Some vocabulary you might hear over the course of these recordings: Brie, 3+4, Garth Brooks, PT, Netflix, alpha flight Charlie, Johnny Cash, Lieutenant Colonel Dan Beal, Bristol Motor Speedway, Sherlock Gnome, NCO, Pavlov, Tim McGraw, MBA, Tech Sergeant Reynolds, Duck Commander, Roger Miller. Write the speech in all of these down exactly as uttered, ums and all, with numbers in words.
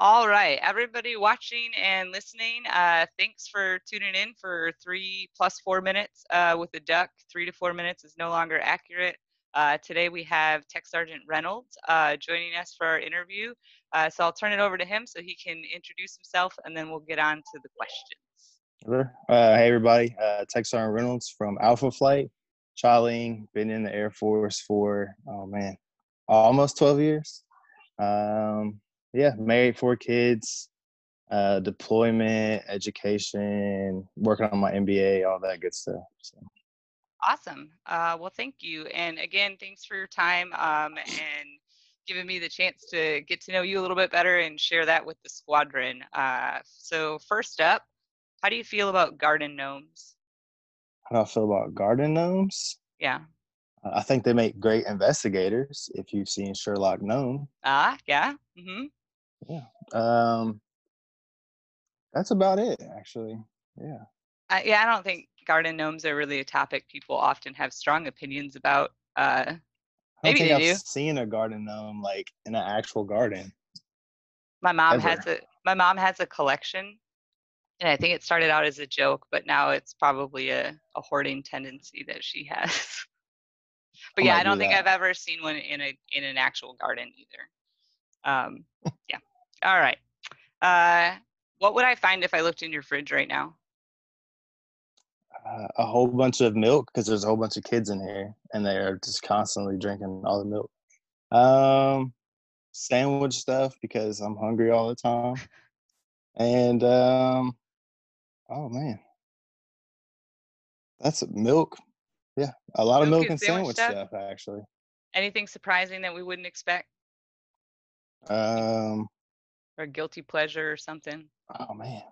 All right, everybody watching and listening, uh, thanks for tuning in for three plus four minutes uh, with the duck. Three to four minutes is no longer accurate. Uh, today we have Tech Sergeant Reynolds uh, joining us for our interview. Uh, so I'll turn it over to him so he can introduce himself, and then we'll get on to the questions. Sure. Uh, hey, everybody. Uh, Tech Sergeant Reynolds from Alpha Flight Charlie. Been in the Air Force for, oh, man, almost twelve years. Um, Yeah, married, four kids, uh, deployment, education, working on my M B A, all that good stuff. So. Awesome. Uh, well, thank you. And again, thanks for your time um, and giving me the chance to get to know you a little bit better and share that with the squadron. Uh, so first up, how do you feel about garden gnomes? How do I feel about garden gnomes? Yeah. I think they make great investigators, if you've seen Sherlock Gnome. Ah, yeah. Mm-hmm. Yeah. Um, that's about it, actually. Yeah. Uh, yeah, I don't think garden gnomes are really a topic people often have strong opinions about. Uh, maybe I don't think they I've do. Seen a garden gnome like in an actual garden. My mom Ever. has a my mom has a collection, and I think it started out as a joke, but now it's probably a, a hoarding tendency that she has. But yeah, I, I don't do think that. I've ever seen one in a in an actual garden either. Um, yeah. All right. Uh, what would I find if I looked in your fridge right now? Uh, a whole bunch of milk, because there's a whole bunch of kids in here, and they are just constantly drinking all the milk. Um, sandwich stuff, because I'm hungry all the time. And, um, oh, man. That's milk. Yeah, a lot milk of milk and sandwich, sandwich stuff, stuff, actually. Anything surprising that we wouldn't expect? Um, or a guilty pleasure or something. Oh man,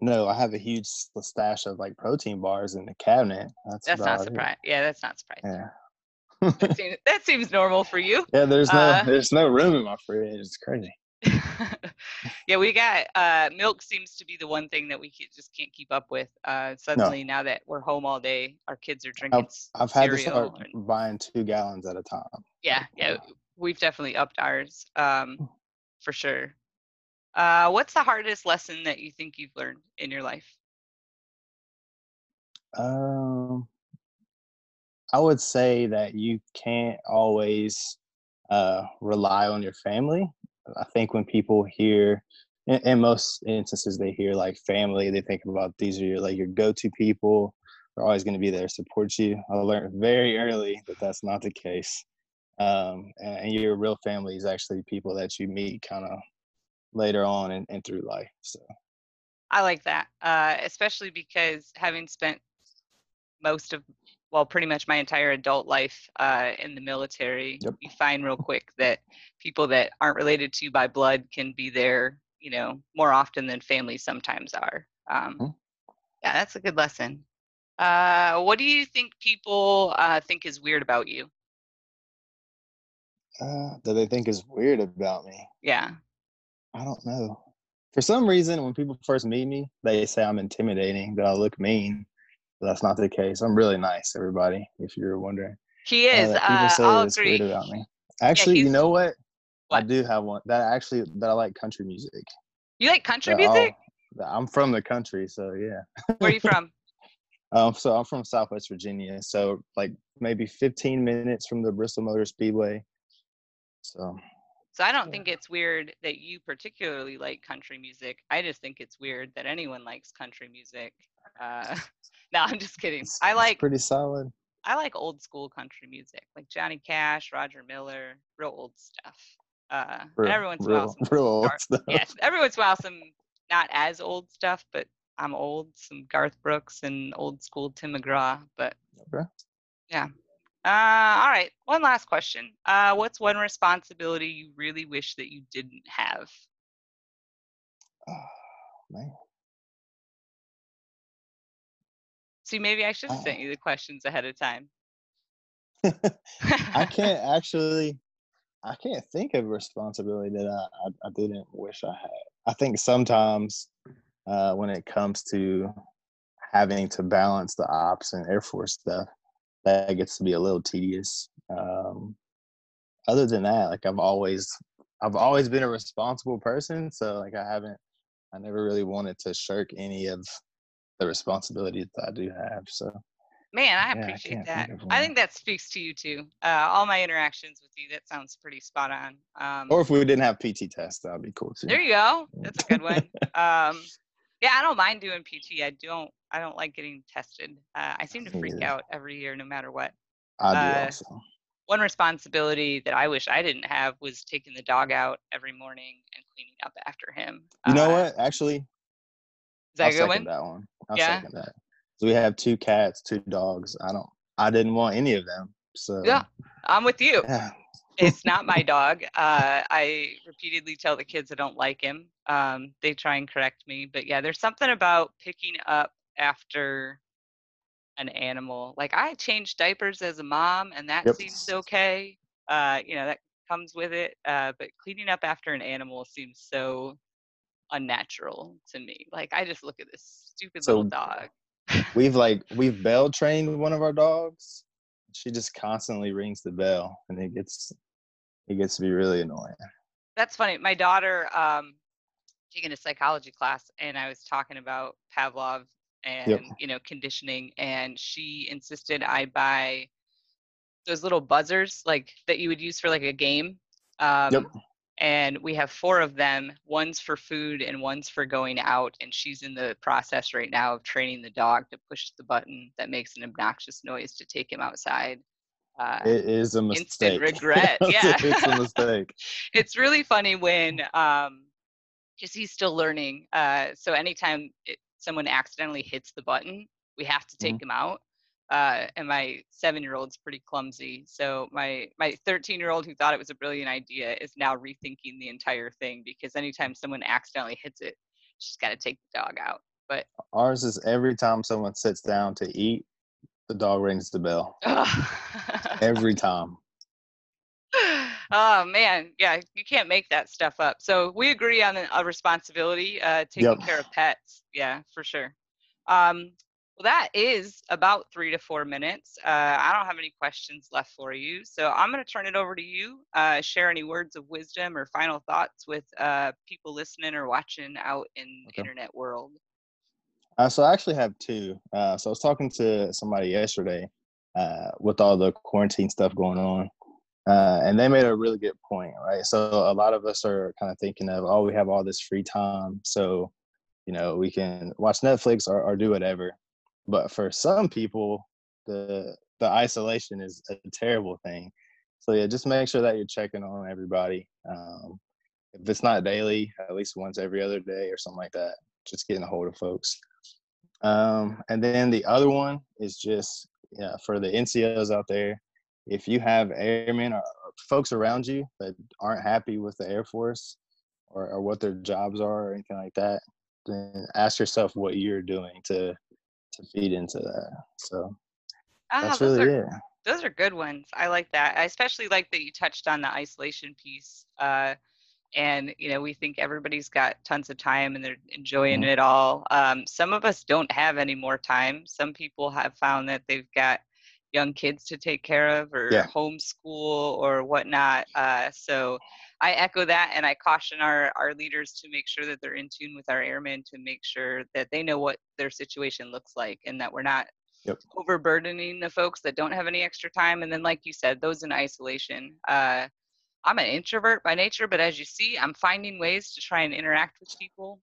no! I have a huge stash of like protein bars in the cabinet. That's, that's not surprising. Yeah, that's not surprising. Yeah. that, seems, that seems normal for you. Yeah, there's no uh, there's no room in my fridge. It's crazy. Yeah, we got uh, milk seems to be the one thing that we can't, just can't keep up with. Uh, suddenly, no. Now that we're home all day, our kids are drinking. I've, I've had to start and, buying two gallons at a time. Yeah, yeah. We've definitely upped ours, um, for sure. Uh, what's the hardest lesson that you think you've learned in your life? Um, I would say that you can't always uh, rely on your family. I think when people hear, in, in most instances, they hear like family, they think about these are your, like your go-to people. They're always going to be there to support you. I learned very early that that's not the case. Um, and your real family is actually people that you meet kind of later on and, and through life. So I like that, uh, especially because having spent most of, well, pretty much my entire adult life uh, in the military, yep. You find real quick that people that aren't related to you by blood can be there, you know, more often than families sometimes are. Um, mm-hmm. Yeah, that's a good lesson. Uh, what do you think people uh, think is weird about you? Uh, that they think is weird about me. Yeah. I don't know. For some reason, when people first meet me, they say I'm intimidating, that I look mean. But that's not the case. I'm really nice, everybody, if you're wondering. He is. Uh, people say uh, I'll it's agree. Weird about me. Actually, yeah, you know what? what? I do have one. That actually, that I like country music. You like country that music? I'll, I'm from the country, so yeah. Where are you from? um, so I'm from Southwest Virginia. So like maybe fifteen minutes from the Bristol Motor Speedway. So, so I don't yeah. think it's weird that you particularly like country music. I just think it's weird that anyone likes country music. Uh, no, I'm just kidding. It's, I like pretty solid. I like old school country music, like Johnny Cash, Roger Miller, real old stuff. Uh, real, and every once in a while, some real old Garth, stuff. Yes, every once in a while, some not as old stuff, but I'm old. Some Garth Brooks and old school Tim McGraw, but okay. Yeah. Uh, all right. One last question. Uh, what's one responsibility you really wish that you didn't have? Oh, man. See, maybe I should have sent you the questions ahead of time. I can't actually, I can't think of a responsibility that I, I, I didn't wish I had. I think sometimes uh, when it comes to having to balance the ops and Air Force stuff, that gets to be a little tedious. Um, other than that, like I've always I've always been a responsible person, so like I haven't, I never really wanted to shirk any of the responsibilities that I do have. So, man, I yeah, appreciate I that. Think I think that speaks to you too. Uh, all my interactions with you, that sounds pretty spot on. Um, or if we didn't have P T tests, that'd be cool too. There you go. That's a good one. um, yeah, I don't mind doing P T. I don't. I don't like getting tested. Uh, I seem to freak yeah. out every year, no matter what. I do uh, also. One responsibility that I wish I didn't have was taking the dog out every morning and cleaning up after him. You know uh, what? Actually, is that I'll a good one? That one. I'll yeah. second that. So we have two cats, two dogs. I don't. I didn't want any of them. So yeah, I'm with you. Yeah. It's not my dog. Uh, I repeatedly tell the kids I don't like him. Um, they try and correct me, but yeah, there's something about picking up after an animal. Like I changed diapers as a mom, and that yep. seems okay. Uh, you know, that comes with it. Uh, but cleaning up after an animal seems so unnatural to me. Like I just look at this stupid so little dog. we've like we've bell trained one of our dogs. She just constantly rings the bell, and it gets it gets to be really annoying. That's funny. My daughter um, taking a psychology class, and I was talking about Pavlov and yep. you know, conditioning, and she insisted I buy those little buzzers like that you would use for like a game, um yep. and we have four of them. One's for food and one's for going out, and she's in the process right now of training the dog to push the button that makes an obnoxious noise to take him outside. Uh, it is a mistake. Instant regret. Yeah. It's a mistake. It's really funny when um because he's still learning, uh so anytime it someone accidentally hits the button, we have to take mm-hmm. him out. Uh, and my seven-year-old's pretty clumsy. So my my thirteen-year-old who thought it was a brilliant idea is now rethinking the entire thing, because anytime someone accidentally hits it, she's got to take the dog out. But ours is every time someone sits down to eat, the dog rings the bell. Every time. Oh, man. Yeah, you can't make that stuff up. So we agree on a responsibility, uh, taking yep. care of pets. Yeah, for sure. Um, well, that is about three to four minutes. Uh, I don't have any questions left for you. So I'm going to turn it over to you. Uh, share any words of wisdom or final thoughts with uh, people listening or watching out in okay. the internet world. Uh, so I actually have two. Uh, so I was talking to somebody yesterday uh, with all the quarantine stuff going on. Uh, and they made a really good point, right? So a lot of us are kind of thinking of, oh, we have all this free time, so, you know, we can watch Netflix or, or do whatever. But for some people, the the isolation is a terrible thing. So, yeah, just make sure that you're checking on everybody. Um, if it's not daily, at least once every other day or something like that, just getting a hold of folks. Um, and then the other one is just, yeah, for the N C Os out there, if you have airmen or folks around you that aren't happy with the Air Force or, or what their jobs are or anything like that, then ask yourself what you're doing to to feed into that. So oh, that's really are, it. Those are good ones. I like that. I especially like that you touched on the isolation piece. Uh, and, you know, we think everybody's got tons of time and they're enjoying mm-hmm. it all. Um, some of us don't have any more time. Some people have found that they've got young kids to take care of or yeah. homeschool or whatnot. Uh, so I echo that, and I caution our, our leaders to make sure that they're in tune with our airmen, to make sure that they know what their situation looks like and that we're not yep. overburdening the folks that don't have any extra time. And then, like you said, those in isolation. Uh, I'm an introvert by nature, but as you see, I'm finding ways to try and interact with people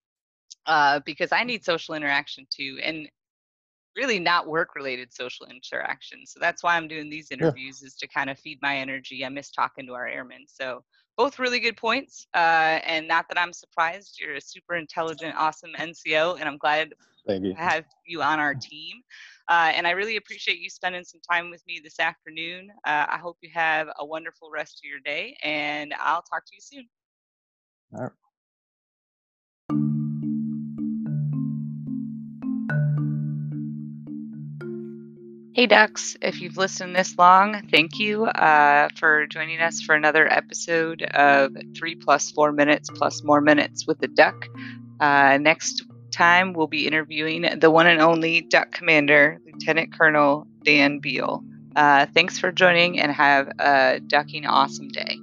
uh, because I need social interaction too. And really not work-related social interaction. So that's why I'm doing these interviews yeah. is to kind of feed my energy. I miss talking to our airmen. So both really good points. Uh, and not that I'm surprised. You're a super intelligent, awesome N C O, and I'm glad Thank you. I have you on our team. Uh, and I really appreciate you spending some time with me this afternoon. Uh, I hope you have a wonderful rest of your day, and I'll talk to you soon. All right. Hey Ducks, if you've listened this long, thank you uh, for joining us for another episode of three plus four Minutes Plus More Minutes with the Duck. Uh, next time we'll be interviewing the one and only Duck Commander, Lieutenant Colonel Dan Beal. Uh, thanks for joining, and have a ducking awesome day.